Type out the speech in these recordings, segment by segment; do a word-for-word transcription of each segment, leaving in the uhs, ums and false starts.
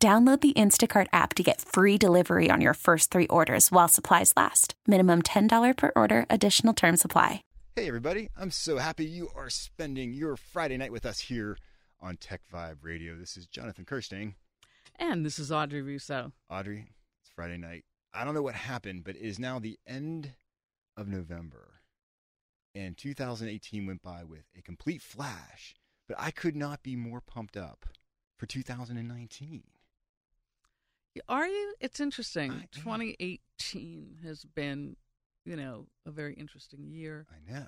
Download the Instacart app to get free delivery on your first three orders while supplies last. Minimum ten dollars per order. Additional terms apply. Hey, everybody. I'm so happy you are spending your Friday night with us here on Tech Vibe Radio. This is Jonathan Kirschning. And this is Audrey Russo. Audrey, it's Friday night. I don't know what happened, but it is now the end of November. And two thousand eighteen went by with a complete flash. But I could not be more pumped up for two thousand nineteen. Are you? It's interesting. twenty eighteen has been, you know, a very interesting year. I know.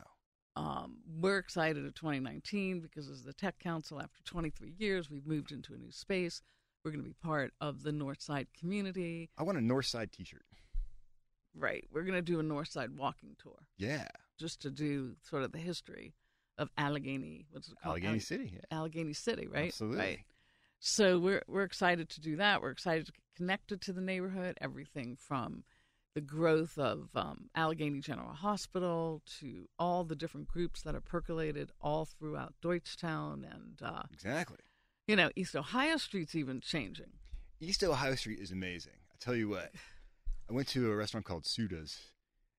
Um, we're excited at twenty nineteen because as the Tech Council, after twenty-three years, we've moved into a new space. We're going to be part of the Northside community. I want a Northside t-shirt. Right. We're going to do a Northside walking tour. Yeah. Just to do sort of the history of Allegheny. What's it called? Allegheny Alleg- City. Yeah. Allegheny City, right? Absolutely. Right. So we're we're excited to do that. We're excited to get connected to the neighborhood, everything from the growth of um, Allegheny General Hospital to all the different groups that are percolated all throughout Deutschtown and uh, exactly, you know, East Ohio Street's even changing. East Ohio Street is amazing. I tell you what, I went to a restaurant called Suda's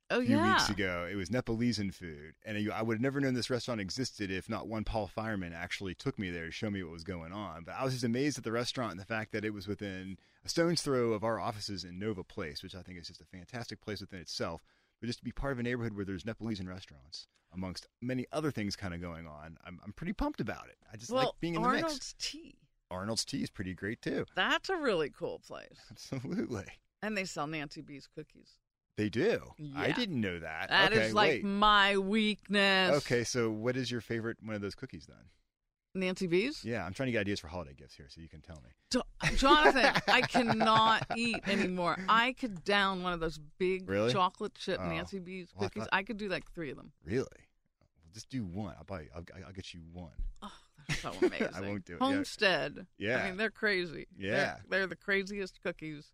oh, a few yeah. weeks ago. It was Nepalese food, and I would have never known this restaurant existed if not one Paul Fireman actually took me there to show me what was going on. But I was just amazed at the restaurant and the fact that it was within a stone's throw of our offices in Nova Place, which I think is just a fantastic place within itself. But just to be part of a neighborhood where there's Nepalese restaurants, amongst many other things kind of going on, I'm, I'm pretty pumped about it. I just well, like being in Arnold's the mix. Arnold's Tea. Arnold's Tea is pretty great, too. That's a really cool place. Absolutely. And they sell Nancy B's cookies. They do. Yeah. I didn't know that. That okay, is like wait. my weakness. Okay, so what is your favorite one of those cookies then? Nancy B's? Yeah, I'm trying to get ideas for holiday gifts here, so you can tell me. Do- Jonathan, I cannot eat anymore. I could down one of those big really? chocolate chip oh. Nancy B's well, cookies. I, thought... I could do like three of them. Really? Well, just do one. I'll buy. You. I'll, I'll get you one. Oh, that's so amazing. I won't do it. Homestead. Yeah. I mean, they're crazy. Yeah. They're, they're the craziest cookies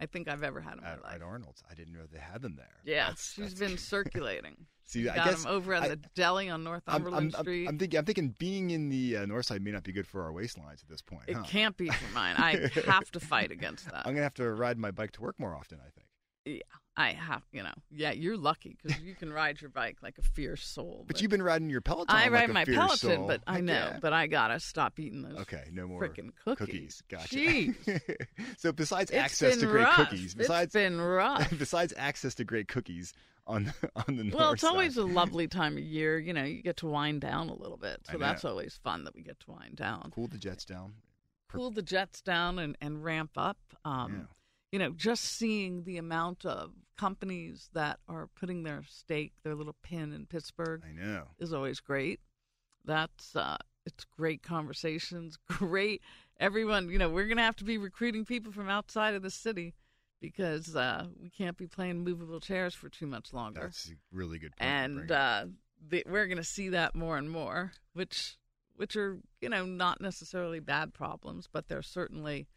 I think I've ever had in my at, life. At Arnold's. I didn't know they had them there. Yeah, that's, she's that's... been circulating. See, she I got guess, them over at I, the deli on Northumberland I'm, I'm, Street. I'm, I'm, thinking, I'm thinking being in the uh, north side may not be good for our waistlines at this point. It huh? can't be for mine. I have to fight against that. I'm going to have to ride my bike to work more often, I think. Yeah, I have, you know. Yeah, you're lucky because you can ride your bike like a fierce soul. But, but you've been riding your Peloton I like ride a my fierce Peloton, soul. but I know, yeah. but I got to stop eating those okay, no more frickin' cookies. cookies. Gotcha. Jeez. So besides it's access to great rough. cookies, besides, it's been rough. besides access to great cookies on, on the north Well, it's side. always a lovely time of year. You know, you get to wind down a little bit. So that's always fun that we get to wind down. Cool the jets down. Cool the jets down and, and ramp up. Um yeah. You know, just seeing the amount of companies that are putting their stake, their little pin in Pittsburgh, I know, is always great. That's uh, it's great conversations, great everyone. You know, we're gonna have to be recruiting people from outside of the city because uh, we can't be playing movable chairs for too much longer. That's a really good point. And uh, the, we're gonna see that more and more, which which are you know not necessarily bad problems, but they're certainly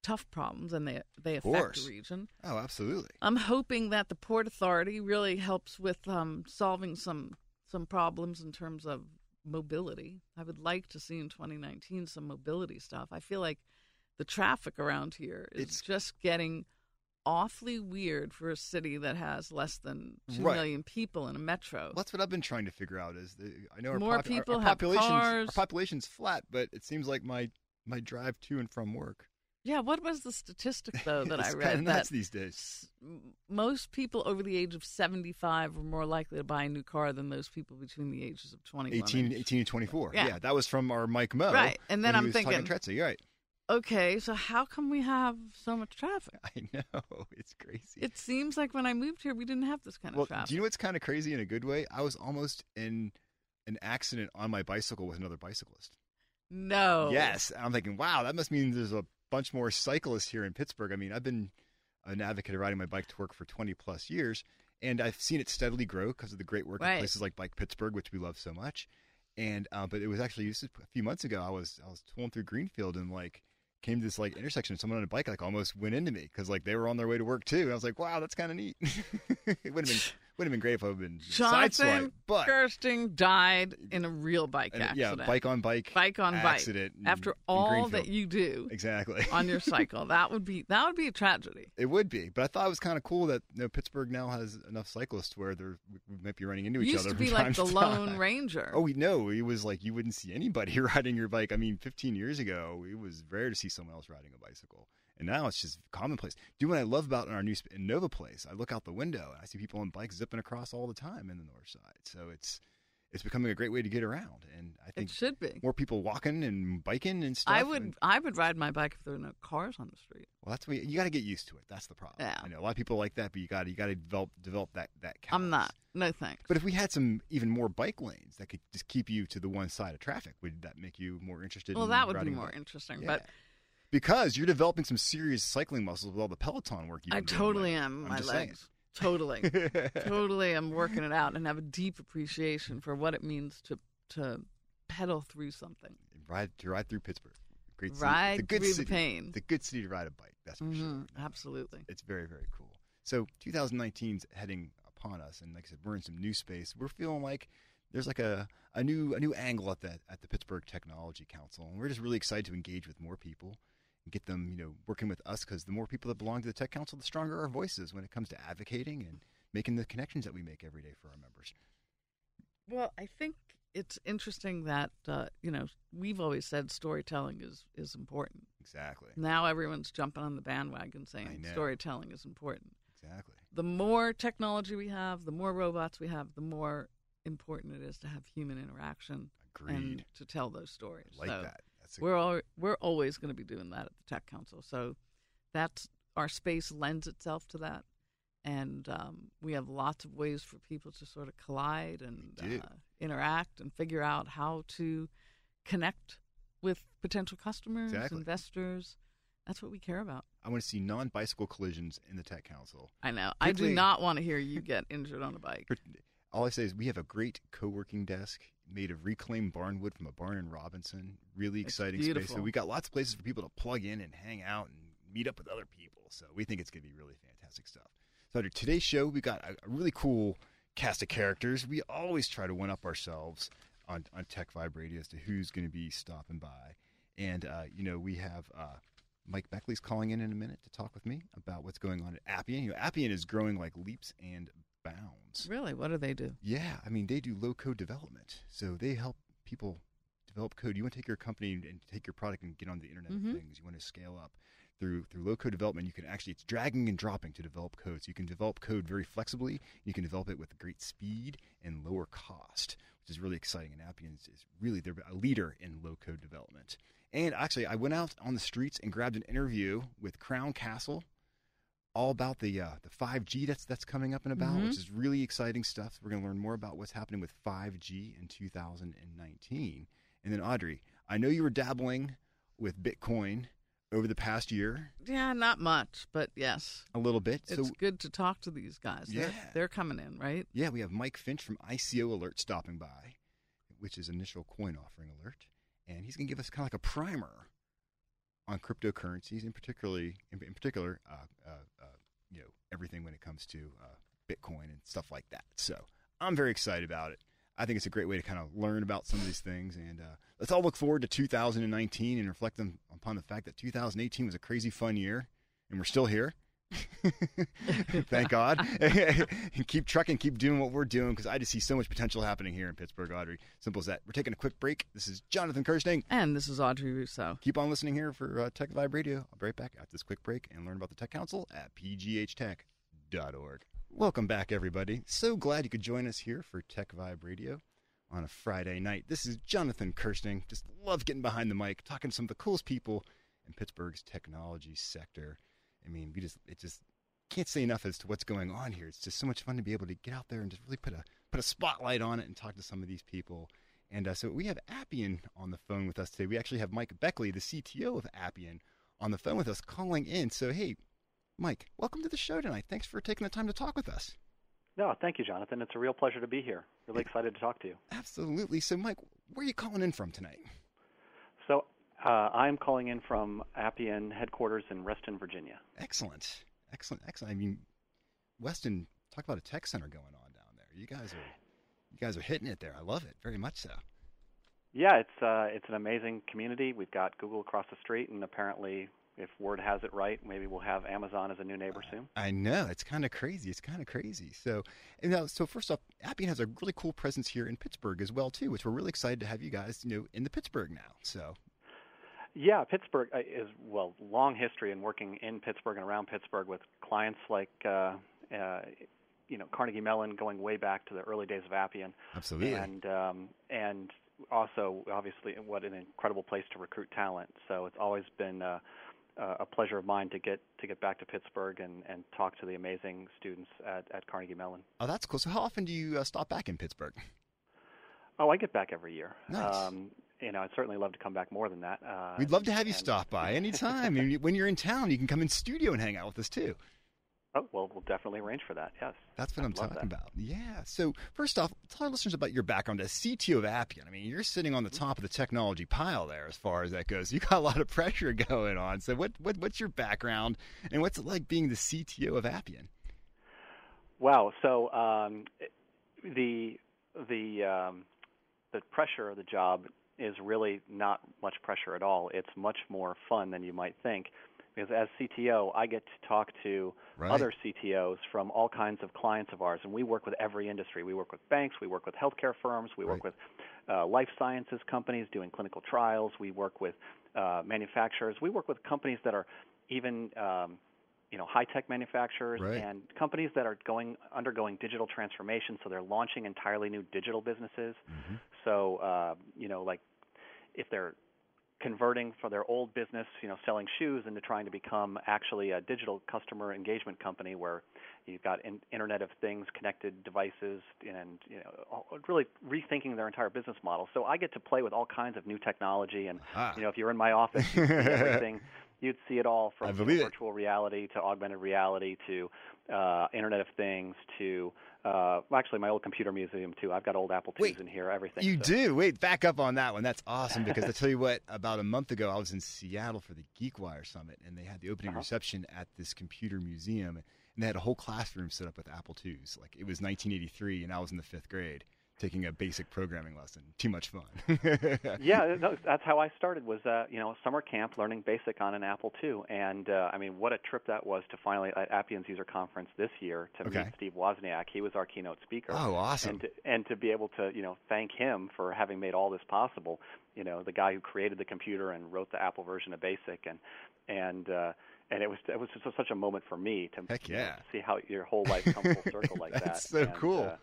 tough problems, and they they affect the region. Oh, absolutely. I'm hoping that the Port Authority really helps with um, solving some some problems in terms of mobility. I would like to see in twenty nineteen some mobility stuff. I feel like the traffic around here is it's... just getting awfully weird for a city that has less than two right. million people in a metro. Well, that's what I've been trying to figure out. Is the, I know our, More pop, people our, our have population's cars. Our population's flat, but it seems like my my drive to and from work. Yeah, what was the statistic, though, that I read? That's these days. Most people over the age of seventy-five were more likely to buy a new car than those people between the ages of twenty-one. eighteen, eighteen and twenty-four. Yeah. yeah, that was from our Mike Mo. Right, and then I'm thinking, You're right. okay, so how come we have so much traffic? I know, it's crazy. It seems like when I moved here, we didn't have this kind well, of traffic. Do you know what's kind of crazy in a good way? I was almost in an accident on my bicycle with another bicyclist. No. Yes, I'm thinking, wow, that must mean there's a bunch more cyclists here in Pittsburgh. I mean, I've been an advocate of riding my bike to work for twenty plus years, and I've seen it steadily grow because of the great work right. in places like Bike Pittsburgh, which we love so much. And uh, but it was actually just a few months ago. I was I was tooling through Greenfield and like came to this like intersection, and someone on a bike like almost went into me because like they were on their way to work too. And I was like, wow, that's kind of neat. It would have been. Would have been great if I'd been sideswiped. But Kirschning died in a real bike and, accident. Yeah, bike on bike, bike on accident. Bike. In, After all that you do, exactly on your cycle, that would be that would be a tragedy. It would be, but I thought it was kind of cool that you know, Pittsburgh now has enough cyclists where they're we might be running into each other. Used to be like the Lone Ranger. Oh, no, it was like you wouldn't see anybody riding your bike. I mean, fifteen years ago, it was rare to see someone else riding a bicycle. And now it's just commonplace. Do you know what I love about our new in Nova Place? I look out the window and I see people on bikes zipping across all the time in the north side. So it's it's becoming a great way to get around. And I think it should be more people walking and biking and stuff. I would and, I would ride my bike if there were no cars on the street. Well, that's what you, you got to get used to it. That's the problem. Yeah. I know a lot of people like that, but you got you got to develop develop that that. Callous. I'm not. No thanks. But if we had some even more bike lanes that could just keep you to the one side of traffic, would that make you more interested? Well, in that would be more bike? Interesting, yeah. But. Because you're developing some serious cycling muscles with all the Peloton work you've been doing. I totally am. My legs. Totally. Totally am working it out and have a deep appreciation for what it means to to pedal through something. Ride to ride through Pittsburgh. Great city. Ride it's a good through city. The pain. It's a good city to ride a bike, that's for mm-hmm. sure. Absolutely. It's very, very cool. So twenty nineteen's heading upon us, and like I said, we're in some new space. We're feeling like there's like a, a new a new angle at the at the Pittsburgh Technology Council, and we're just really excited to engage with more people. Get them, you know, working with us, because the more people that belong to the Tech Council, the stronger our voices when it comes to advocating and making the connections that we make every day for our members. Well, I think it's interesting that, uh, you know, we've always said storytelling is, is important. Exactly. Now everyone's jumping on the bandwagon saying storytelling is important. Exactly. The more technology we have, the more robots we have, the more important it is to have human interaction. Agreed. And to tell those stories. I like so, that. We're all, we're always going to be doing that at the Tech Council. So that's our space lends itself to that. And um, we have lots of ways for people to sort of collide and uh, interact and figure out how to connect with potential customers, exactly. investors. That's what we care about. I want to see non-bicycle collisions in the Tech Council. I know. Particularly... I do not want to hear you get injured on a bike. All I say is we have a great co-working desk made of reclaimed barn wood from a barn in Robinson. Really exciting space. So we got lots of places for people to plug in and hang out and meet up with other people. So we think it's going to be really fantastic stuff. So under today's show, we got a really cool cast of characters. We always try to one-up ourselves on, on Tech Vibe Radio as to who's going to be stopping by. And, uh, you know, we have... Uh, Mike Beckley's calling in in a minute to talk with me about what's going on at Appian. You know, Appian is growing like leaps and bounds. Really? What do they do? Yeah. I mean, they do low-code development. So they help people develop code. You want to take your company and take your product and get on the Internet mm-hmm. of Things. You want to scale up. Through through low-code development, you can actually, it's dragging and dropping to develop code. So you can develop code very flexibly. You can develop it with great speed and lower cost, which is really exciting. And Appian is, is really, they're a leader in low-code development. And actually, I went out on the streets and grabbed an interview with Crown Castle, all about the uh, the five G that's that's coming up and about, mm-hmm. which is really exciting stuff. We're going to learn more about what's happening with five G in two thousand nineteen. And then Audrey, I know you were dabbling with Bitcoin over the past year. Yeah, not much, but yes, a little bit. It's so, good to talk to these guys. Yeah, they're, they're coming in, right? Yeah, we have Mike Finch from I C O Alert stopping by, which is initial coin offering alert. And he's going to give us kind of like a primer on cryptocurrencies, and particularly, in, in particular, uh, uh, uh, you know, everything when it comes to uh, Bitcoin and stuff like that. So I'm very excited about it. I think it's a great way to kind of learn about some of these things. And uh, let's all look forward to two thousand nineteen and reflect on, upon the fact that two thousand eighteen was a crazy fun year, and we're still here. Thank God. And keep trucking, keep doing what we're doing, because I just see so much potential happening here in Pittsburgh, Audrey. Simple as that. We're taking a quick break. This is Jonathan Kirschning. And this is Audrey Russo. Keep on listening here for uh, Tech Vibe Radio. I'll be right back after this quick break and learn about the Tech Council at p g h tech dot org. Welcome back, everybody. So glad you could join us here for Tech Vibe Radio on a Friday night. This is Jonathan Kirschning. Just love getting behind the mic, talking to some of the coolest people in Pittsburgh's technology sector. I mean, we just it just can't say enough as to what's going on here. It's just so much fun to be able to get out there and just really put a put a spotlight on it and talk to some of these people. And uh, so we have Appian on the phone with us today. We actually have Mike Beckley, the C T O of Appian, on the phone with us calling in. So, hey, Mike, welcome to the show tonight. Thanks for taking the time to talk with us. No, thank you, Jonathan. It's a real pleasure to be here. Really excited to talk to you. Absolutely. So, Mike, where are you calling in from tonight? So uh, I'm calling in from Appian headquarters in Reston, Virginia. Excellent. Excellent. Excellent. I mean, Weston, talk about a tech center going on down there. You guys are you guys are hitting it there. I love it. Very much so. Yeah, it's uh, it's an amazing community. We've got Google across the street, and apparently, if word has it right, maybe we'll have Amazon as a new neighbor uh, soon. I know. It's kind of crazy. It's kind of crazy. So, and now, so first off, Appian has a really cool presence here in Pittsburgh as well, too, which we're really excited to have you guys, you know, in the Pittsburgh now. So, yeah, Pittsburgh is, well, long history in working in Pittsburgh and around Pittsburgh with clients like, uh, uh, you know, Carnegie Mellon, going way back to the early days of Appian. Absolutely. And, um, and also, obviously, what an incredible place to recruit talent. So it's always been uh, a pleasure of mine to get to get back to Pittsburgh and, and talk to the amazing students at, at Carnegie Mellon. Oh, that's cool. So how often do you uh, stop back in Pittsburgh? Oh, I get back every year. Nice. Um, you know, I'd certainly love to come back more than that. Uh, We'd love to have you and... stop by anytime. And when you're in town, you can come in studio and hang out with us, too. Oh, well, we'll definitely arrange for that, yes. That's what I'd I'm talking that. about. Yeah. So first off, tell our listeners about your background as C T O of Appian. I mean, you're sitting on the top of the technology pile there as far as that goes. You got a lot of pressure going on. So what, what what's your background, and what's it like being the C T O of Appian? Wow. So um, the, the, um, the pressure of the job is really not much pressure at all. It's much more fun than you might think. Because as C T O, I get to talk to right. other C T Os from all kinds of clients of ours, and we work with every industry. We work with banks, we work with healthcare firms, we right. work with uh, life sciences companies doing clinical trials, we work with uh, manufacturers, we work with companies that are even um, you know, high-tech manufacturers right. and companies that are going undergoing digital transformation, so they're launching entirely new digital businesses. Mm-hmm. So, uh, you know, like if they're converting for their old business, you know, selling shoes, into trying to become actually a digital customer engagement company where you've got in, Internet of Things, connected devices, and, you know, really rethinking their entire business model. So I get to play with all kinds of new technology. And, ah. you know, if you're in my office, you'd see everything. You'd see it all from virtual it. reality to augmented reality to uh, Internet of Things to uh, – well, actually, my old computer museum, too. I've got old Apple Wait, twos in here, everything. You so. do? Wait, back up on that one. That's awesome because I tell you what, about a month ago, I was in Seattle for the GeekWire Summit, and they had the opening uh-huh. reception at this computer museum, and they had a whole classroom set up with Apple twos. Like, it was nineteen eighty-three, and I was in the fifth grade, taking a basic programming lesson. Too much fun. yeah, no, that's how I started, was, uh, you know, summer camp, learning BASIC on an Apple two. And, uh, I mean, what a trip that was to finally, at Appian's user conference this year, to okay. meet Steve Wozniak. He was our keynote speaker. Oh, awesome. And to, and to be able to, you know, thank him for having made all this possible, you know, the guy who created the computer and wrote the Apple version of BASIC. And, and uh, and it was it was just such a moment for me to, Heck yeah. you know, to see how your whole life comes full circle like that's that. That's so and, cool. Uh,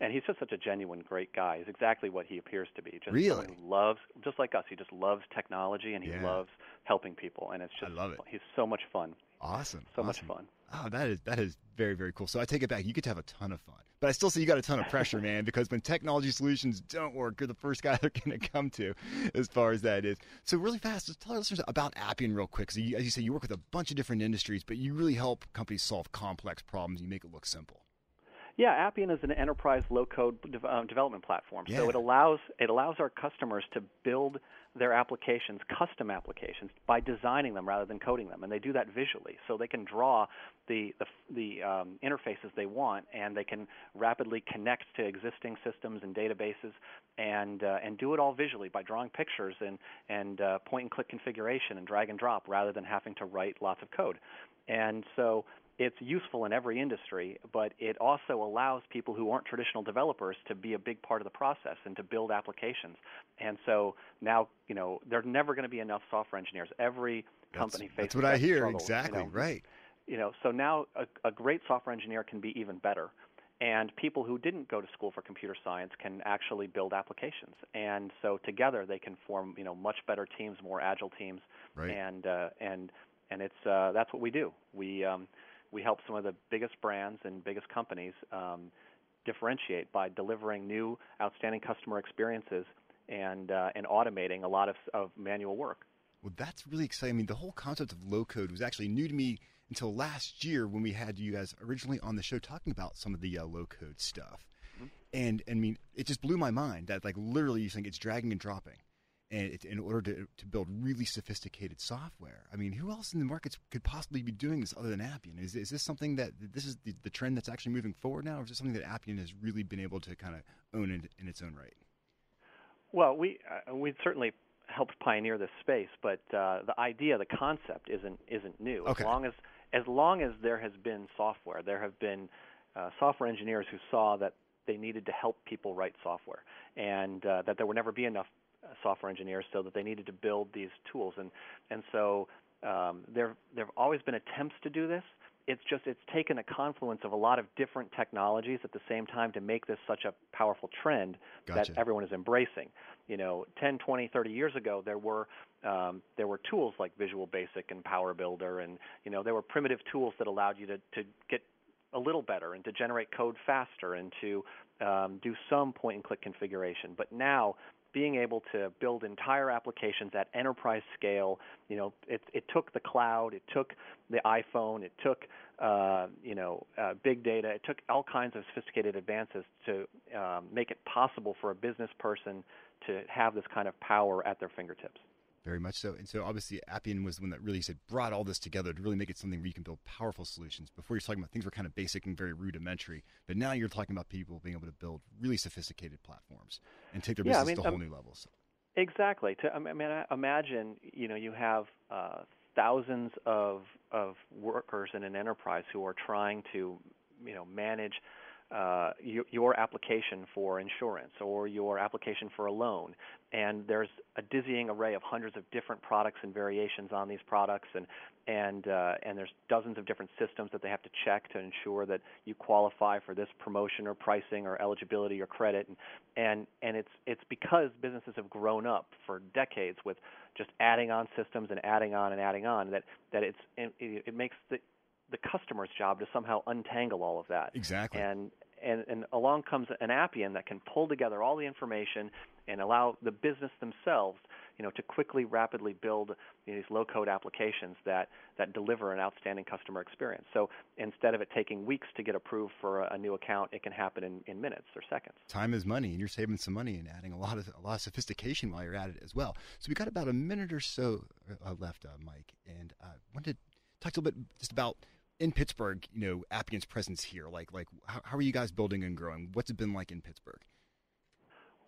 And he's just such a genuine, great guy. He's exactly what he appears to be. Just really? He loves, just like us, he just loves technology, and he yeah. loves helping people. And it's just, I love it. He's so much fun. Awesome. So awesome. much fun. Oh, that is that is very, very cool. So I take it back. You get to have a ton of fun. But I still say you got a ton of pressure, man, because when technology solutions don't work, you're the first guy they're going to come to as far as that is. So really fast, just tell our listeners about Appian real quick. So you, as you say, you work with a bunch of different industries, but you really help companies solve complex problems. You make it look simple. Yeah, Appian is an enterprise low-code de- um, development platform. Yeah. So it allows it allows our customers to build their applications, custom applications, by designing them rather than coding them, and they do that visually. So they can draw the the, the um, interfaces they want, and they can rapidly connect to existing systems and databases, and uh, and do it all visually by drawing pictures and and uh, point-and-click configuration and drag and drop, rather than having to write lots of code. And so it's useful in every industry, but it also allows people who aren't traditional developers to be a big part of the process and to build applications. And so now, you know, there's never going to be enough software engineers. Every company faces that struggle. That's what I hear. Exactly. You know? Right. You know, so now a, a great software engineer can be even better. And people who didn't go to school for computer science can actually build applications. And so together they can form, you know, much better teams, more agile teams. Right. And, uh, and, and it's, uh, that's what we do. We, um, We help some of the biggest brands and biggest companies um, differentiate by delivering new, outstanding customer experiences and uh, and automating a lot of, of manual work. Well, that's really exciting. I mean, the whole concept of low code was actually new to me until last year when we had you guys originally on the show talking about some of the uh, low code stuff. Mm-hmm. And, and I mean, it just blew my mind that like literally you think it's dragging and dropping and it, in order to, to build really sophisticated software. I mean, who else in the markets could possibly be doing this other than Appian? Is, is this something that this is the, the trend that's actually moving forward now? Or is it something that Appian has really been able to kind of own in, in its own right? Well, we, uh, we'd certainly helped pioneer this space, but uh, the idea, the concept isn't isn't new. Okay. As long as as long as there has been software, there have been uh, software engineers who saw that they needed to help people write software, and uh, that there would never be enough software engineers, so that they needed to build these tools. And and so um, there there have always been attempts to do this. It's just it's taken a confluence of a lot of different technologies at the same time to make this such a powerful trend Gotcha. That everyone is embracing. You know, ten, twenty, thirty years ago, there were um, there were tools like Visual Basic and Power Builder, and you know there were primitive tools that allowed you to, to get a little better and to generate code faster and to um, do some point and click configuration. But now, being able to build entire applications at enterprise scale, you know, it, it took the cloud, it took the iPhone, it took, uh, you know, uh, big data, it took all kinds of sophisticated advances to um, make it possible for a business person to have this kind of power at their fingertips. Very much so. And so obviously Appian was the one that really said brought all this together to really make it something where you can build powerful solutions. Before you're talking about things were kind of basic and very rudimentary, but now you're talking about people being able to build really sophisticated platforms and take their yeah, business I mean, to um, whole new levels. Exactly. To, I mean, I imagine, you know, you have uh, thousands of, of workers in an enterprise who are trying to, you know, manage Uh, your, your application for insurance or your application for a loan, and there's a dizzying array of hundreds of different products and variations on these products, and and uh, and there's dozens of different systems that they have to check to ensure that you qualify for this promotion or pricing or eligibility or credit, and and, and it's it's because businesses have grown up for decades with just adding on systems and adding on and adding on that that it's it, it makes the the customer's job to somehow untangle all of that. Exactly. And, and and along comes an Appian that can pull together all the information and allow the business themselves, you know, to quickly, rapidly build you know, these low-code applications that, that deliver an outstanding customer experience. So instead of it taking weeks to get approved for a, a new account, it can happen in, in minutes or seconds. Time is money, and you're saving some money and adding a lot of a lot of sophistication while you're at it as well. So we got about a minute or so uh, left, uh, Mike, and I wanted to talk a little bit just about in Pittsburgh, you know, Appian's presence here, like, like how, how are you guys building and growing? What's it been like in Pittsburgh?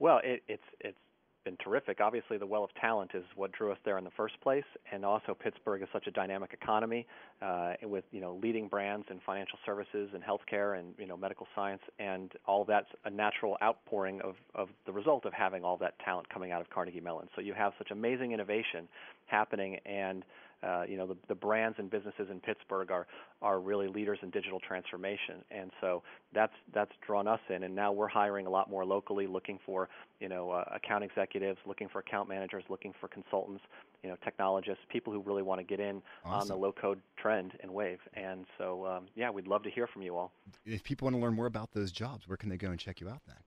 Well, it, it's it's been terrific. Obviously, the well of talent is what drew us there in the first place, and also Pittsburgh is such a dynamic economy uh, with, you know, leading brands in financial services and healthcare and, you know, medical science, and all that's a natural outpouring of, of the result of having all that talent coming out of Carnegie Mellon. So you have such amazing innovation happening, and Uh, you know, the, the brands and businesses in Pittsburgh are are really leaders in digital transformation, and so that's that's drawn us in. And now we're hiring a lot more locally, looking for you know uh, account executives, looking for account managers, looking for consultants, you know, technologists, people who really want to get in Awesome. On the low-code trend and wave. And so, um, yeah, we'd love to hear from you all. If people want to learn more about those jobs, where can they go and check you out then?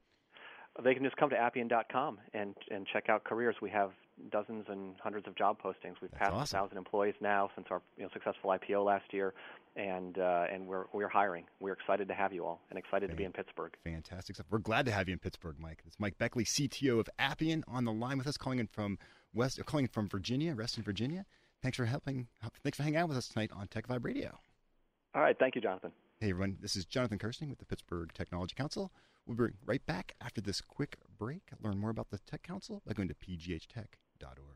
They can just come to appian dot com and, and check out careers. We have dozens and hundreds of job postings. We've That's passed awesome. one thousand employees now since our you know, successful I P O last year, and uh, and we're we're hiring. We're excited to have you all and excited Fantastic. to be in Pittsburgh. Fantastic stuff. We're glad to have you in Pittsburgh, Mike. It's Mike Beckley, C T O of Appian, on the line with us, calling in from West, calling from Virginia, Reston, Virginia. Thanks for helping. Thanks for hanging out with us tonight on Tech Vibe Radio. All right, thank you, Jonathan. Hey everyone, this is Jonathan Kirschning with the Pittsburgh Technology Council. We'll be right back after this quick break. Learn more about the Tech Council by going to p g h tech dot org.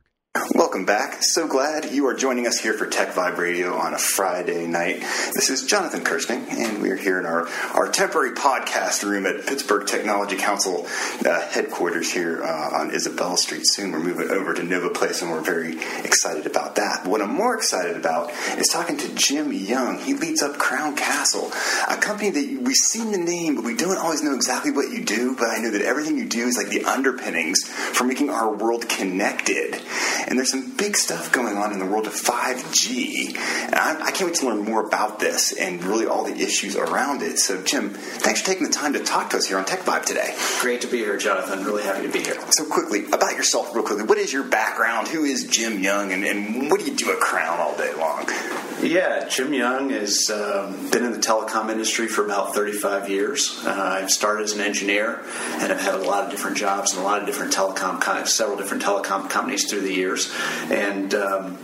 Welcome back. So glad you are joining us here for Tech Vibe Radio on a Friday night. This is Jonathan Kirschning, and we are here in our, our temporary podcast room at Pittsburgh Technology Council uh, headquarters here uh, on Isabel Street. Soon we're moving over to Nova Place, and we're very excited about that. What I'm more excited about is talking to Jim Young. He leads up Crown Castle, a company that we've seen the name, but we don't always know exactly what you do. But I know that everything you do is like the underpinnings for making our world connected. And there's some big stuff going on in the world of five G. And I, I can't wait to learn more about this and really all the issues around it. So, Jim, thanks for taking the time to talk to us here on Tech Vibe today. Great to be here, Jonathan. Really happy to be here. So quickly, about yourself real quickly, what is your background? Who is Jim Young? And, and what do you do at Crown all day long? Yeah, Jim Young has um, been in the telecom industry for about thirty-five years. Uh, I've started as an engineer, and I've had a lot of different jobs and a lot of different telecom, kind of several different telecom companies through the years. And um,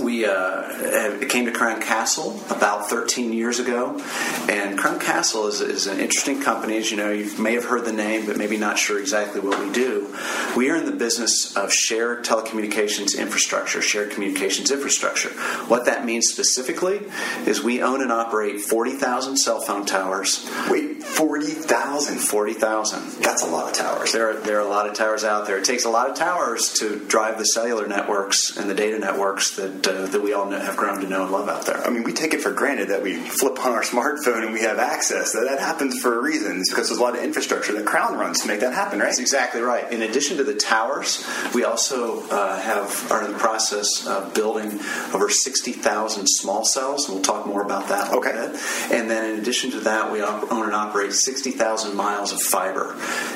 we uh, came to Crown Castle about thirteen years ago. And Crown Castle is, is an interesting company. As you know, you may have heard the name, but maybe not sure exactly what we do. We are in the business of shared telecommunications infrastructure, shared communications infrastructure. What that means specifically is we own and operate forty thousand cell phone towers. Wait, forty thousand? forty thousand. That's a lot of towers. There are, there are a lot of towers out there. It takes a lot of towers to drive the cellular networks and the data networks that uh, that we all know, have grown to know and love out there. I mean, we take it for granted that we flip on our smartphone and we have access. That, that happens for a reason. It's because there's a lot of infrastructure that Crown runs to make that happen, right? That's exactly right. In addition to the towers, we also uh, have are in the process of building over sixty thousand small cells. We'll talk more about that in a okay. bit. And then in addition to that, we own and operate sixty thousand miles of fiber.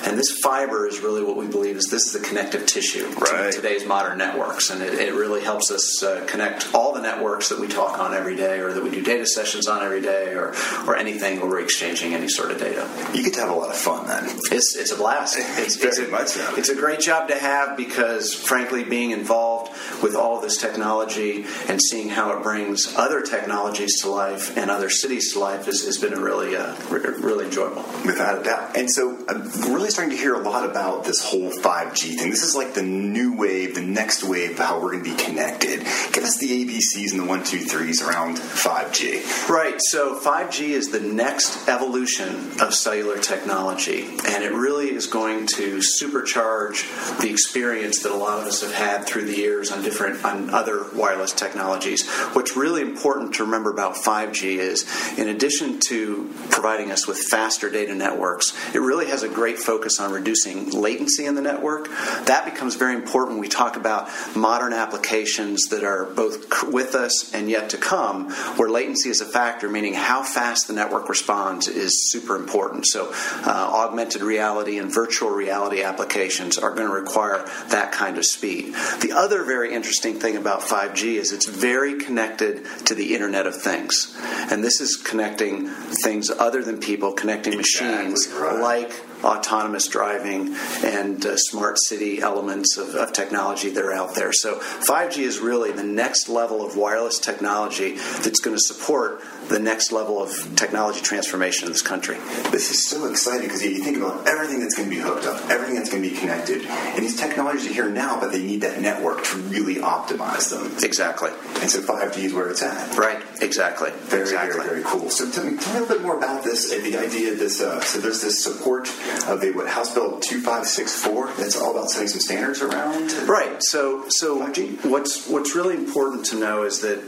And this fiber is really what we believe is this is the connective tissue right. to today's modern networks. And it, it really helps us uh, connect all the networks that we talk on every day or that we do data sessions on every day or, or anything where we're exchanging any sort of data. You get to have a lot of fun then. It's, it's a blast. It's, it's, very much fun. It's a great job to have because, frankly, being involved with all this technology and seeing how it brings other technologies to life and other cities to life has, has been a really, uh, really enjoyable. Without a doubt. And so I'm really starting to hear a lot about this whole five G thing. This is like the new wave, the next wave of how we're going to be connected. Give us the A B Cs and the one, two, threes around five G. Right. So five G is the next evolution of cellular technology, and it really is going to supercharge the experience that a lot of us have had through the years on different on other wireless technologies. What's really really important to remember about five G is, in addition to providing us with faster data networks, it really has a great focus on reducing latency in the network. That becomes very important when we talk about modern applications that are both with us and yet to come, where latency is a factor, meaning how fast the network responds is super important. So uh, augmented reality and virtual reality applications are going to require that kind of speed. The other very interesting thing about five G is it's very connected to the Internet of Things. And this is connecting things other than people, connecting exactly machines right. like autonomous driving and uh, smart city elements of, of technology that are out there. So five G is really the next level of wireless technology that's going to support the next level of technology transformation in this country. This is so exciting because you think about everything that's going to be hooked up, everything that's going to be connected. And these technologies are here now, but they need that network to really optimize them. Exactly. And so five G is where it's at. Right, exactly. Very, exactly. very, very cool. So tell me, tell me a little bit more about this, the idea of this, uh, so there's this support of the what, House Bill two five six four that's all about setting some standards around? Right. So so five G? what's what's really important to know is that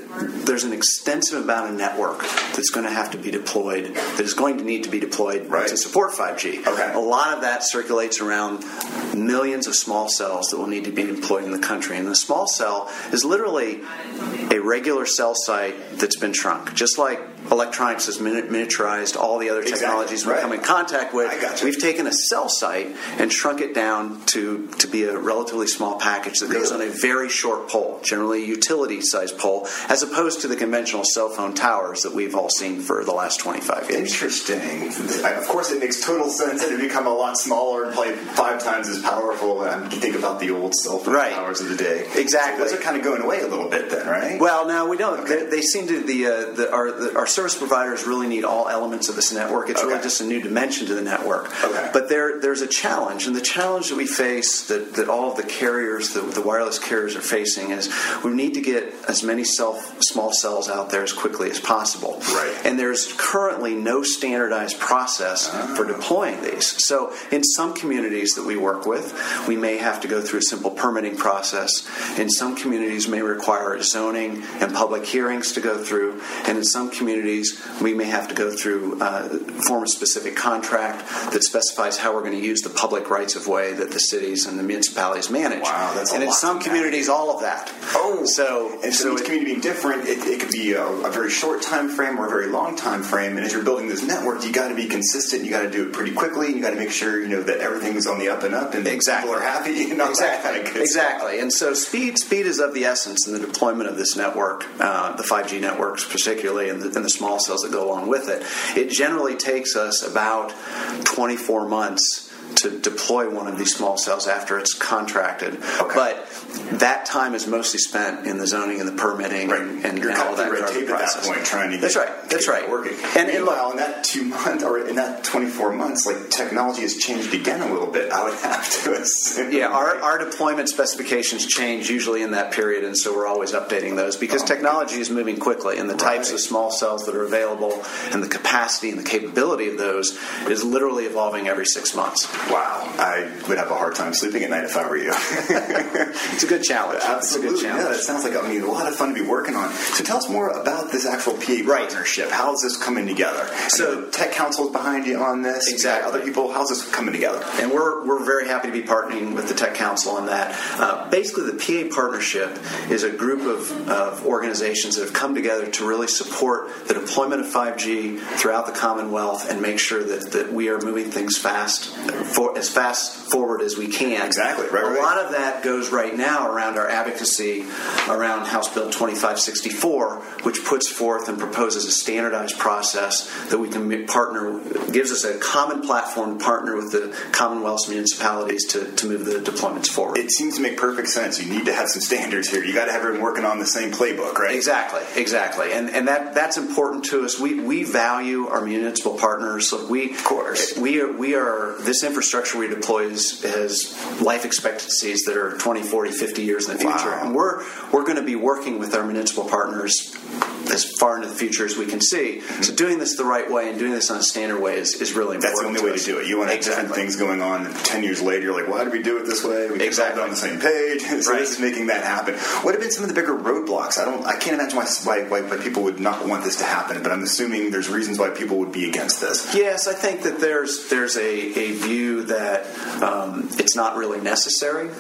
there's an extensive amount of network that's going to have to be deployed, that is going to need to be deployed right. to support five G. Okay. A lot of that circulates around millions of small cells that will need to be deployed in the country. And the small cell is literally a regular cell site that's been shrunk, just like electronics has miniaturized all the other technologies exactly. we right. come in contact with. I got you. We've taken a cell site and shrunk it down to, to be a relatively small package that really? goes on a very short pole, generally a utility-sized pole, as opposed to the conventional cell phone towers that we've all seen for the last twenty-five years. Interesting. Of course, it makes total sense that it become a lot smaller and probably five times as powerful. I think about the old cell phone right. towers of the day. Exactly. So those are kind of going away a little bit then, right? Well, no, we don't. Okay. They, they seem to the, uh, the our the, our service providers really need all elements of this network. It's okay. really just a new dimension to the network. Okay. But there there's a challenge, and the challenge that we face that, that all of the carriers, the, the wireless carriers are facing is we need to get as many self, small cells out there as quickly as possible. Right. And there's currently no standardized process uh-huh. for deploying these. So in some communities that we work with, we may have to go through a simple permitting process. In some communities may require zoning and public hearings to go through, and in some communities communities, we may have to go through, uh, form a specific contract that specifies how we're going to use the public rights of way that the cities and the municipalities manage. Wow, that's and a lot. And in some communities, all of that. Oh, so and so, so each community being different, it, it could be a, a very short time frame or a very long time frame. And as you're building this network, you got to be consistent. You got to do it pretty quickly. And you got to make sure you know that everything's on the up and up, and exactly. people are happy. And all exactly, that kind of good exactly. Stuff. And so speed, speed is of the essence in the deployment of this network, uh, the five G networks particularly, and the, and the small cells that go along with it. It generally takes us about twenty-four months to deploy one of these small cells after it's contracted. Okay. But that time is mostly spent in the zoning and the permitting right. and, and, and all that red tape process. At that point, trying to get that's right. That's right. Working. And, and look, in that two months or in that twenty-four months, like technology has changed again a little bit. I would have to assume. Yeah, our our deployment specifications change usually in that period, and so we're always updating those because oh, technology okay. is moving quickly, and the right. types of small cells that are available and the capacity and the capability of those is literally evolving every six months. Wow, I would have a hard time sleeping at night if I were you. It's a good challenge. Absolutely. It's a good challenge. Yeah, that sounds like I mean, a lot of fun to be working on. So tell us more about this actual P A right. partnership. How is this coming together? So the Tech Council is behind you on this. Exactly. Other people, how's this coming together? And we're we're very happy to be partnering with the Tech Council on that. Uh, basically, the P A partnership is a group of, of organizations that have come together to really support the deployment of five G throughout the Commonwealth and make sure that, that we are moving things fast. For, as fast forward as we can. Exactly. Right, a right. lot of that goes right now around our advocacy around House Bill twenty-five sixty-four, which puts forth and proposes a standardized process that we can partner, gives us a common platform to partner with the Commonwealth's municipalities to, to move the deployments forward. It seems to make perfect sense. You need to have some standards here. You got to have everyone working on the same playbook, right? Exactly. Exactly. And and that that's important to us. We we value our municipal partners. Look, we of course we are we are this information. Infrastructure we deploy has life expectancies that are twenty, forty, fifty years in the future. Wow. And we're we're going to be working with our municipal partners as far into the future as we can see. Mm-hmm. So doing this the right way and doing this on a standard way is, is really important. That's the only to way us. to do it. You want to exactly. have different things going on, and ten years later you're like, why did we do it this way? We exactly. on the same page. So right. this is making that happen. What have been some of the bigger roadblocks? I don't I can't imagine why, why why people would not want this to happen, but I'm assuming there's reasons why people would be against this. Yes, I think that there's there's a, a view that um, it's not really necessary.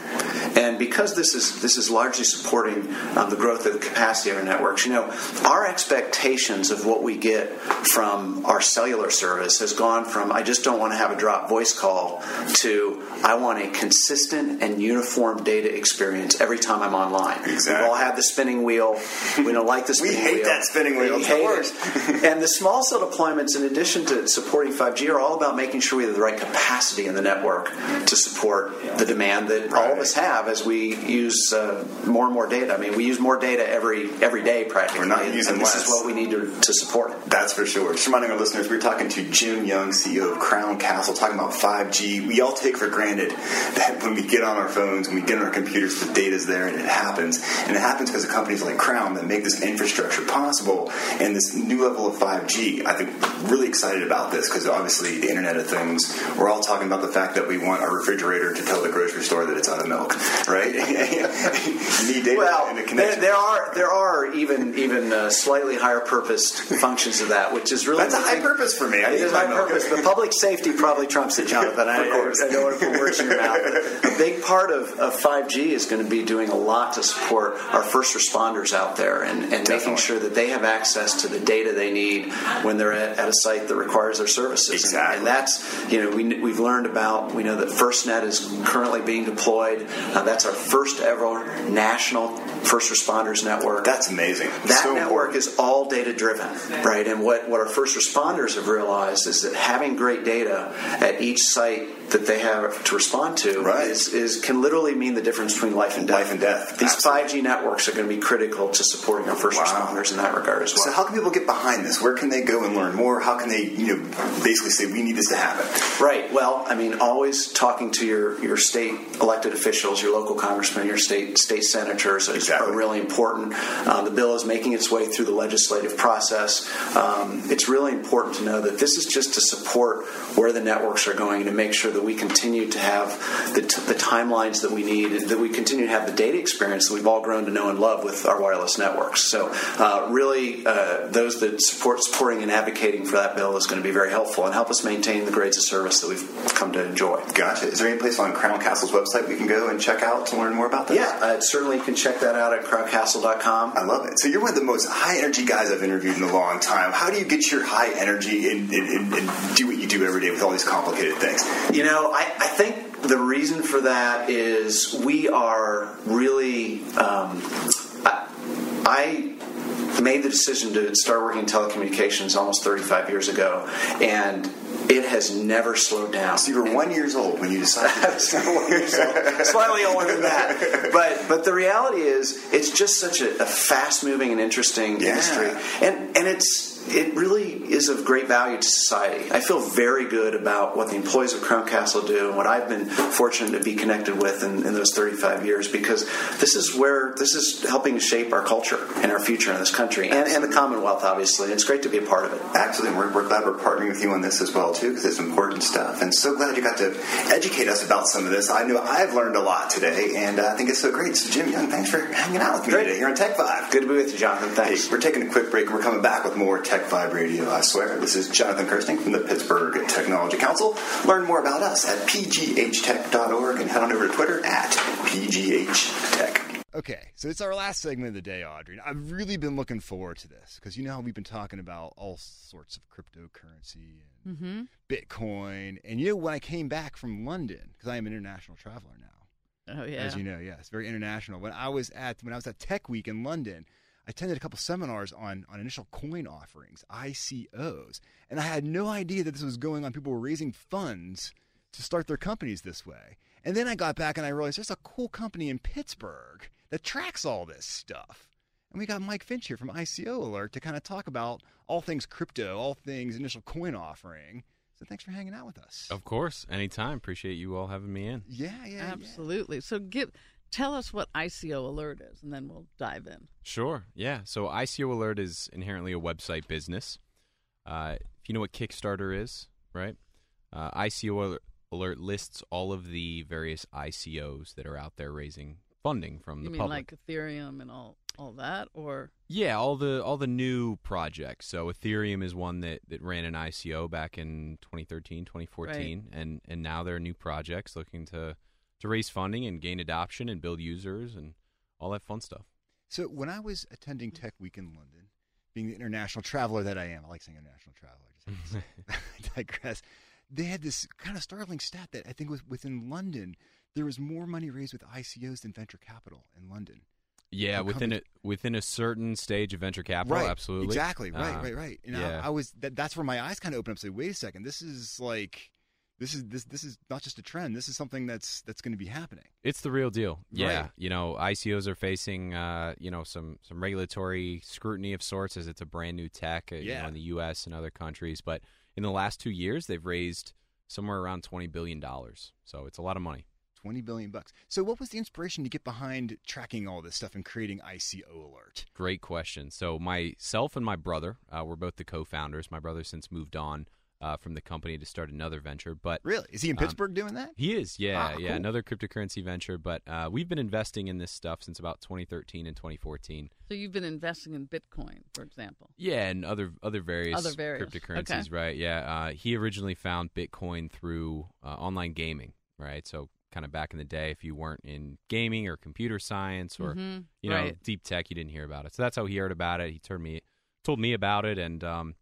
And because this is this is largely supporting um, the growth of the capacity of our networks, you know, our expectations of what we get from our cellular service has gone from I just don't want to have a drop voice call to I want a consistent and uniform data experience every time I'm online. Exactly. We all have the spinning wheel. We don't like the spinning wheel. We hate wheel. that spinning wheel. We it's hate the worst. It. And the small cell deployments, in addition to supporting five G, are all about making sure we have the right capacity in the network to support yeah. the demand that right. all of us have as we use uh, more and more data. I mean, we use more data every every day practically. We're not and, using and this less. Is what we need to, to support it. That's for sure. Just reminding our listeners, we're talking to Jim Young, C E O of Crown Castle, talking about five G. We all take for granted that when we get on our phones, when we get on our computers, the data's there and it happens. And it happens because of companies like Crown that make this infrastructure possible and this new level of five G. I think really excited about this because obviously the Internet of Things, we're all talking about the fact that we want our refrigerator to tell the grocery store that it's out of milk. Right? You need data well, and a connection. There, there are there are even even uh, slightly higher purpose functions of that, which is really that's a high thing. Purpose for me. I it is high purpose, but public safety probably trumps it, Jonathan. I, of course, I don't want to put words in your mouth. A big part of, of five G is going to be doing a lot to support our first responders out there and, and making sure that they have access to the data they need when they're at, at a site that requires their services. Exactly. And, and that's you know we we've learned about we know that FirstNet is currently being deployed. Uh, that's our first ever national first responders network. That's amazing. That so network important. Is all data driven, right? And what, what our first responders have realized is that having great data at each site that they have to respond to right. is, is can literally mean the difference between life and death. Life and death. These Absolutely. five G networks are going to be critical to supporting our first wow. responders in that regard as well. So how can people get behind this? Where can they go and learn more? How can they, you know, basically say we need this to happen? Right. Well, I mean, always talking to your, your state elected officials, your local congressmen, your state state senators is, exactly. are really important. Uh, the bill is making its way way through the legislative process. Um, it's really important to know that this is just to support where the networks are going and to make sure that we continue to have the, t- the timelines that we need, that we continue to have the data experience that we've all grown to know and love with our wireless networks. So uh, really, uh, those that support supporting and advocating for that bill is going to be very helpful and help us maintain the grades of service that we've come to enjoy. Gotcha. Is there any place on Crown Castle's website we can go and check out to learn more about this? Yeah, uh, certainly you can check that out at crown castle dot com. I love it. So you're one of the most high-energy guys I've interviewed in a long time. How do you get your high energy and, and, and do what you do every day with all these complicated things? You know, I, I think the reason for that is we are really... Um, I... I made the decision to start working in telecommunications almost thirty-five years ago, and it has never slowed down. So you were and one years old when you decided to do this. one years old. Slightly older than that. But but the reality is, it's just such a, a fast-moving and interesting yeah. industry. And and it's... It really is of great value to society. I feel very good about what the employees of Crown Castle do and what I've been fortunate to be connected with in, in those thirty-five years, because this is where this is helping shape our culture and our future in this country and, and the Commonwealth, obviously. It's great to be a part of it. Absolutely. We're, we're glad we're partnering with you on this as well, too, because it's important stuff. And so glad you got to educate us about some of this. I know I've learned a lot today, and I think it's so great. So, Jim Young, thanks for hanging out with me great. today here on Tech Vibe. Good to be with you, Jonathan. Thanks. Hey, we're taking a quick break, and we're coming back with more Tech Tech Vibe Radio, I swear. This is Jonathan Kirschning from the Pittsburgh Technology Council. Learn more about us at p g h tech dot org and head on over to Twitter at p g h tech. Okay, so it's our last segment of the day, Audrey. I've really been looking forward to this because you know how we've been talking about all sorts of cryptocurrency and mm-hmm. Bitcoin. And you know, when I came back from London, because I am an international traveler now. Oh, yeah. As you know, yeah, it's very international. When I was at when I was at Tech Week in London, I attended a couple seminars on, on initial coin offerings, I C Os, and I had no idea that this was going on. People were raising funds to start their companies this way. And then I got back and I realized there's a cool company in Pittsburgh that tracks all this stuff. And we got Mike Finch here from I C O Alert to kind of talk about all things crypto, all things initial coin offering. So thanks for hanging out with us. Of course. Anytime. Appreciate you all having me in. Yeah, yeah, absolutely. Yeah. So give... Tell us what I C O Alert is, and then we'll dive in. Sure, yeah. So I C O Alert is inherently a website business. Uh, if you know what Kickstarter is, right? Uh, I C O Alert lists all of the various I C Os that are out there raising funding from the public. You mean like Ethereum and all, all that, or? Yeah, all the all the new projects. So Ethereum is one that, that ran an I C O back in twenty thirteen, twenty fourteen, right. and, and now there are new projects looking to... to raise funding and gain adoption and build users and all that fun stuff. So when I was attending Tech Week in London, being the international traveler that I am, I like saying international traveler, just have to I digress, they had this kind of startling stat that I think was within London, there was more money raised with I C Os than venture capital in London. Yeah, within a, within a certain stage of venture capital, right, absolutely. Exactly, right, uh, right, right. And yeah. I, I was that, that's where my eyes kind of opened up and said, wait a second, this is like... This is this this is not just a trend. This is something that's that's going to be happening. It's the real deal. Yeah, right. You know, I C Os are facing uh, you know some some regulatory scrutiny of sorts as it's a brand new tech. Yeah. You know, in the U S and other countries, but in the last two years they've raised somewhere around twenty billion dollars. So it's a lot of money. twenty billion bucks. So what was the inspiration to get behind tracking all this stuff and creating I C O Alert? Great question. So myself and my brother, uh, we're both the co-founders. My brother since moved on. Uh, from the company to start another venture. But really? Is he in um, Pittsburgh doing that? He is, yeah. Ah, yeah, cool. Another cryptocurrency venture. But uh, we've been investing in this stuff since about twenty thirteen and twenty fourteen. So you've been investing in Bitcoin, for example? Yeah, and other other various, other various. cryptocurrencies, okay. Right? Yeah, uh, he originally found Bitcoin through uh, online gaming, right? So kind of back in the day, if you weren't in gaming or computer science or mm-hmm. you know right. deep tech, you didn't hear about it. So that's how he heard about it. He told me, told me about it, and... Um,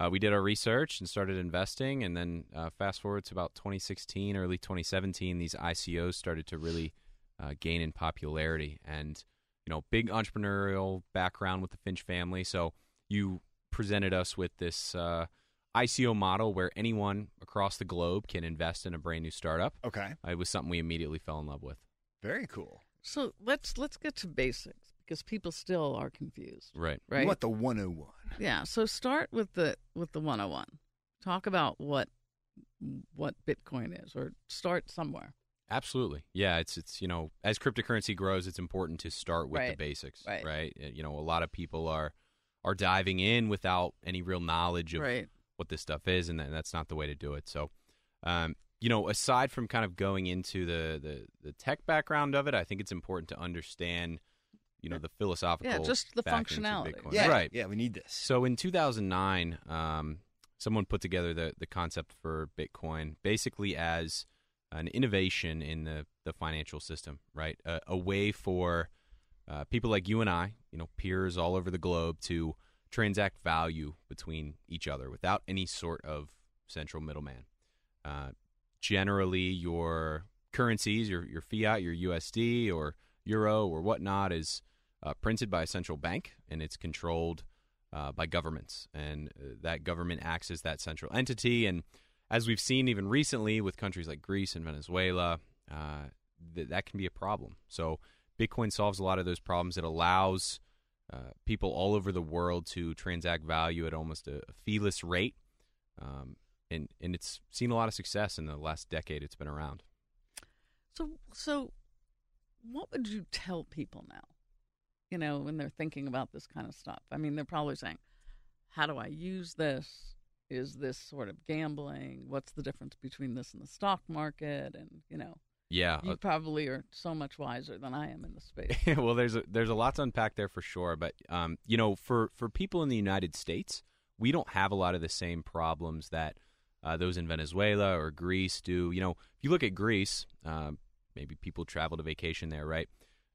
Uh, we did our research and started investing, and then uh, fast forward to about twenty sixteen, early twenty seventeen, these I C Os started to really uh, gain in popularity. And, you know, big entrepreneurial background with the Finch family. So you presented us with this uh, I C O model where anyone across the globe can invest in a brand new startup. Okay. Uh, it was something we immediately fell in love with. Very cool. So let's let's get to basics. Because people still are confused. Right. Right. You want the one oh one. Yeah. So start with the with the one oh one. Talk about what what Bitcoin is, or start somewhere. Absolutely. Yeah, it's it's you know, as cryptocurrency grows, it's important to start with right. the basics. Right. Right. You know, a lot of people are are diving in without any real knowledge of right. what this stuff is, and that's not the way to do it. So, um, you know, aside from kind of going into the, the, the tech background of it, I think it's important to understand, you know, the philosophical. Yeah, just the functionality. Yeah, right. Yeah, we need this. So in two thousand nine, um, someone put together the, the concept for Bitcoin basically as an innovation in the, the financial system, right? A, a way for uh, people like you and I, you know, peers all over the globe to transact value between each other without any sort of central middleman. Uh, generally, your currencies, your, your fiat, your U S D or euro or whatnot is uh, printed by a central bank, and it's controlled uh, by governments. And uh, that government acts as that central entity. And as we've seen even recently with countries like Greece and Venezuela, uh, th- that can be a problem. So Bitcoin solves a lot of those problems. It allows uh, people all over the world to transact value at almost a, a feeless rate. Um, and, and it's seen a lot of success in the last decade it's been around. So, so what would you tell people now, you know, when they're thinking about this kind of stuff? I mean, they're probably saying, how do I use this? Is this sort of gambling? What's the difference between this and the stock market? And, you know, yeah, you probably are so much wiser than I am in this space. Well, there's a, there's a lot to unpack there for sure. But, um, you know, for, for people in the United States, we don't have a lot of the same problems that uh, those in Venezuela or Greece do. You know, if you look at Greece, uh, maybe people travel to vacation there, right?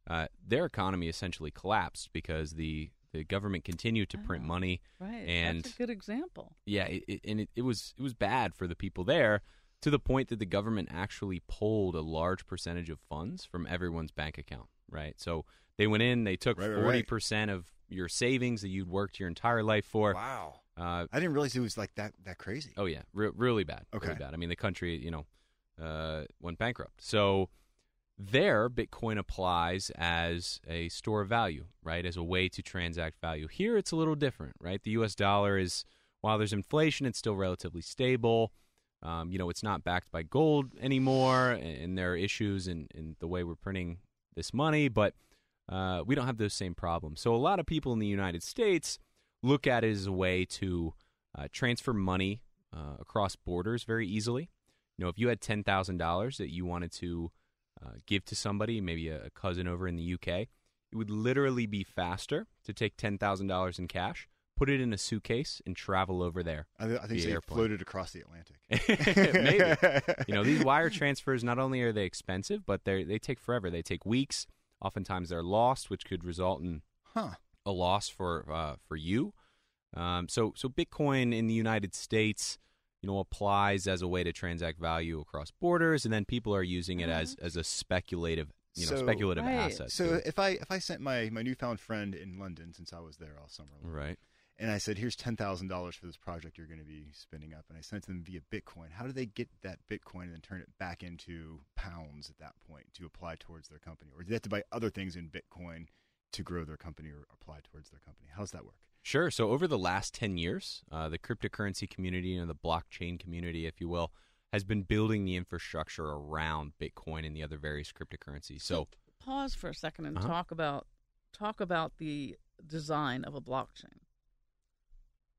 Uh, their economy essentially collapsed because the The government continued to print oh, money. Right. And that's a good example. Yeah, it, it, and it, it was it was bad for the people there, to the point that the government actually pulled a large percentage of funds from everyone's bank account, right? So they went in, they took right, forty percent right. of your savings that you'd worked your entire life for. Wow. Uh, I didn't realize it was like that that crazy. Oh, yeah. Re- really bad. Okay. Really bad. I mean, the country, you know, uh, went bankrupt. So there, Bitcoin applies as a store of value, right, as a way to transact value. Here, it's a little different, right? The U S dollar is, while there's inflation, it's still relatively stable. Um, you know, it's not backed by gold anymore, and, and there are issues in, in the way we're printing this money, but uh, we don't have those same problems. So a lot of people in the United States look at it as a way to uh, transfer money uh, across borders very easily. You know, if you had ten thousand dollars that you wanted to Uh, give to somebody, maybe a, a cousin over in the U K, it would literally be faster to take ten thousand dollars in cash, put it in a suitcase, and travel over there. I, I think they floated across the Atlantic. Maybe. You know, these wire transfers, not only are they expensive, but they they take forever. They take weeks. Oftentimes they're lost, which could result in huh. a loss for uh, for you. Um, so so Bitcoin in the United States, you know, applies as a way to transact value across borders, and then people are using it mm-hmm. as as a speculative, you know, so, speculative right. asset. So too. if I if I sent my my newfound friend in London, since I was there all summer long, right, and I said, "Here's ten thousand dollars for this project you're going to be spinning up," and I sent them via Bitcoin, how do they get that Bitcoin and then turn it back into pounds at that point to apply towards their company, or do they have to buy other things in Bitcoin to grow their company or apply towards their company? How does that work? Sure. So over the last ten years, uh, the cryptocurrency community, you know, the blockchain community, if you will, has been building the infrastructure around Bitcoin and the other various cryptocurrencies. So pause for a second and uh-huh. talk about talk about the design of a blockchain.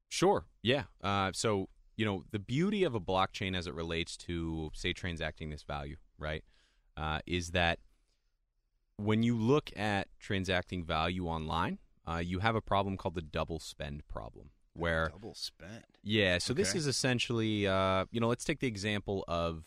Sure. Yeah. Uh, so, you know, the beauty of a blockchain as it relates to, say, transacting this value, right, uh, is that when you look at transacting value online, Uh, you have a problem called the double spend problem, where double spend. Yeah, so okay. this is essentially, uh, you know, let's take the example of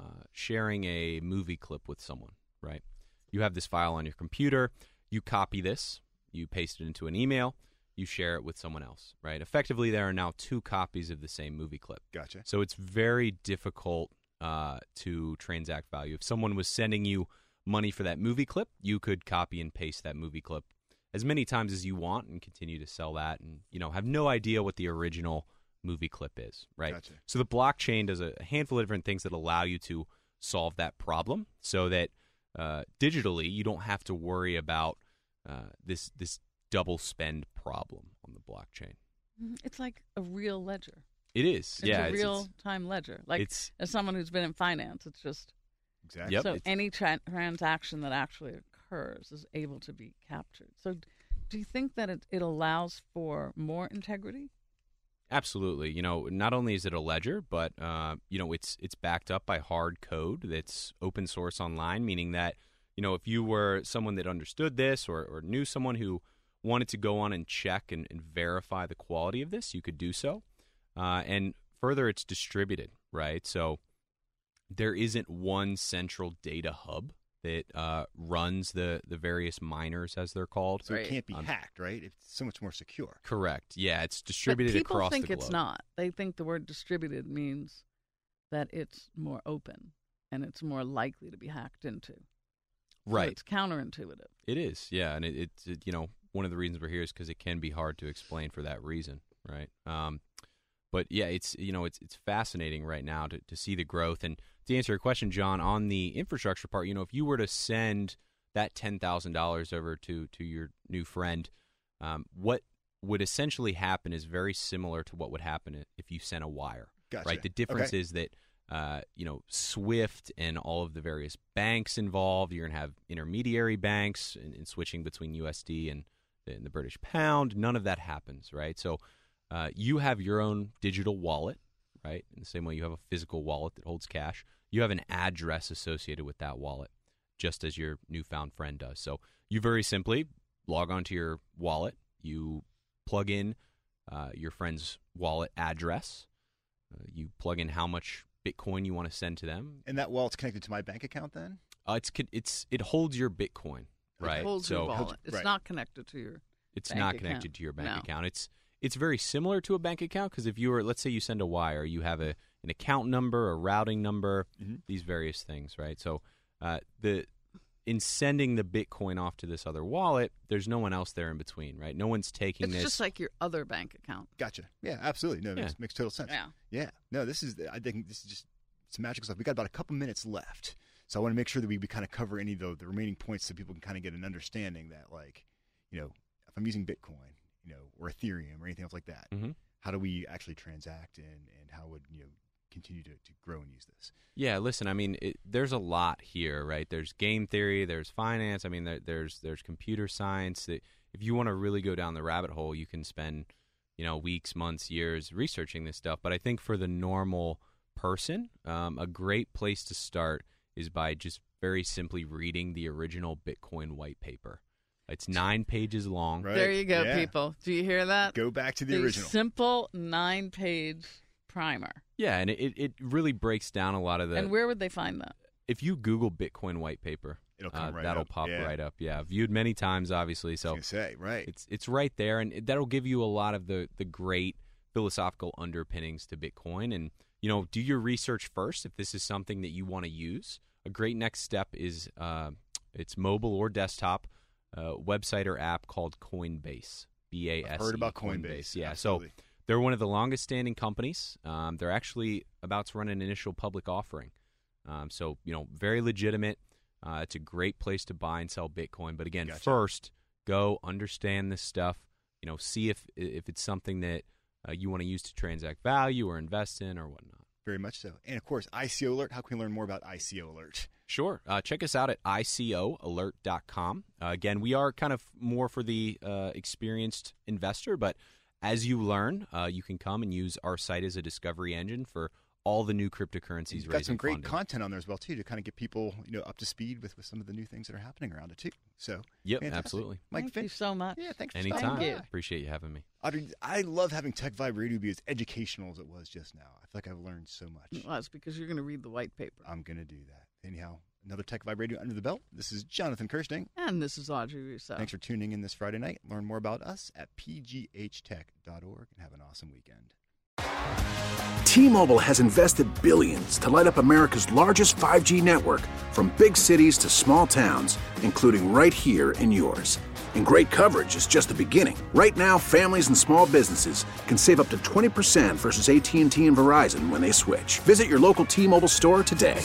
uh, sharing a movie clip with someone, right? You have this file on your computer, you copy this, you paste it into an email, you share it with someone else, right? Effectively, there are now two copies of the same movie clip. Gotcha. So it's very difficult uh, to transact value. If someone was sending you money for that movie clip, you could copy and paste that movie clip as many times as you want and continue to sell that, and, you know, have no idea what the original movie clip is, right? Gotcha. So the blockchain does a handful of different things that allow you to solve that problem, so that uh, digitally you don't have to worry about uh, this this double spend problem on the blockchain. It's like a real ledger. It is. It's yeah, a real-time ledger. Like, it's, as someone who's been in finance, it's just exactly. Yep, so it's, any tra- transaction that actually occurs is able to be captured. So do you think that it, it allows for more integrity? Absolutely. You know, not only is it a ledger, but, uh, you know, it's it's backed up by hard code that's open source online, meaning that, you know, if you were someone that understood this or, or knew someone who wanted to go on and check and, and verify the quality of this, you could do so. Uh, and further, it's distributed, right? So there isn't one central data hub that uh, runs the, the various miners, as they're called. So right. It can't be um, hacked, right? It's so much more secure. Correct. Yeah, it's distributed across the globe. People think it's not. They think the word distributed means that it's more open and it's more likely to be hacked into. Right. So it's counterintuitive. It is, yeah. And it, it's, it, you know, one of the reasons we're here is because it can be hard to explain for that reason, right? Um, but, yeah, it's, you know, it's it's fascinating right now to, to see the growth. And to answer your question, John, on the infrastructure part, you know, if you were to send that ten thousand dollars over to, to your new friend, um, what would essentially happen is very similar to what would happen if you sent a wire, gotcha. Right? The difference okay. is that, uh, you know, SWIFT and all of the various banks involved, you're going to have intermediary banks and, and switching between U S D and, and the British pound. None of that happens, right? So... Uh, you have your own digital wallet, right? In the same way you have a physical wallet that holds cash. You have an address associated with that wallet, just as your newfound friend does. So you very simply log onto your wallet. You plug in uh, your friend's wallet address. Uh, you plug in how much Bitcoin you want to send to them. And that wallet's connected to my bank account then? Uh, it's it's It holds your Bitcoin, right? It holds so, your wallet. It's right. not connected to your It's bank not connected account. to your bank no. account. It's... It's very similar to a bank account because if you were, let's say you send a wire, you have a an account number, a routing number, mm-hmm. these various things, right? So uh, the in sending the Bitcoin off to this other wallet, there's no one else there in between, right? No one's taking it's this. It's just like your other bank account. Gotcha. Yeah, absolutely. No, it yeah. makes, makes total sense. Yeah. Yeah. No, this is, I think this is just some magical stuff. We got about a couple minutes left. So I want to make sure that we, we kind of cover any of the, the remaining points so people can kind of get an understanding that, like, you know, if I'm using Bitcoin, you know, or Ethereum or anything else like that. Mm-hmm. How do we actually transact and, and how would, you know, continue to, to grow and use this? Yeah, listen, I mean, it, there's a lot here, right? There's game theory, there's finance. I mean, there, there's there's computer science. That if you want to really go down the rabbit hole, you can spend, you know, weeks, months, years researching this stuff. But I think for the normal person, um, a great place to start is by just very simply reading the original Bitcoin white paper. It's nine pages long. Right. There you go, yeah. people. Do you hear that? Go back to the, the original. Simple nine-page primer. Yeah, and it, it really breaks down a lot of the... And where would they find that? If you Google Bitcoin white paper, It'll come uh, right that'll up. pop yeah. right up. Yeah, viewed many times, obviously. So I was gonna say, right. It's, it's right there, and that'll give you a lot of the, the great philosophical underpinnings to Bitcoin. And, you know, do your research first if this is something that you want to use. A great next step is uh, it's mobile or desktop. Uh, website or app called Coinbase, B A S E. I've heard about Coinbase. Coinbase. Yeah, absolutely. So they're one of the longest-standing companies. Um, they're actually about to run an initial public offering. Um, so, you know, very legitimate. Uh, it's a great place to buy and sell Bitcoin. But, again, gotcha. First, go understand this stuff. You know, see if if it's something that uh, you want to use to transact value or invest in or whatnot. Very much so. And, of course, I C O Alert. How can we learn more about I C O Alert? Sure. Uh, check us out at I C O alert dot com. Uh, again, we are kind of more for the uh, experienced investor, but as you learn, uh, you can come and use our site as a discovery engine for all the new cryptocurrencies. You've got some great funding. Content on there as well, too, to kind of get people, you know, up to speed with, with some of the new things that are happening around it, too. So, yep, fantastic. Absolutely. Mike Thank Finch. you so much. Yeah, thanks Anytime. for stopping by. Thank you. Appreciate you having me. Audrey, I love having Tech Vibe Radio be as educational as it was just now. I feel like I've learned so much. Well, that's because you're going to read the white paper. I'm going to do that. Anyhow, another Tech Vibe Radio under the belt. This is Jonathan Kirschning. And this is Audrey Russo. Thanks for tuning in this Friday night. Learn more about us at p g h tech dot org and have an awesome weekend. T-Mobile has invested billions to light up America's largest five G network from big cities to small towns, including right here in yours. And great coverage is just the beginning. Right now, families and small businesses can save up to twenty percent versus A T and T and Verizon when they switch. Visit your local T-Mobile store today.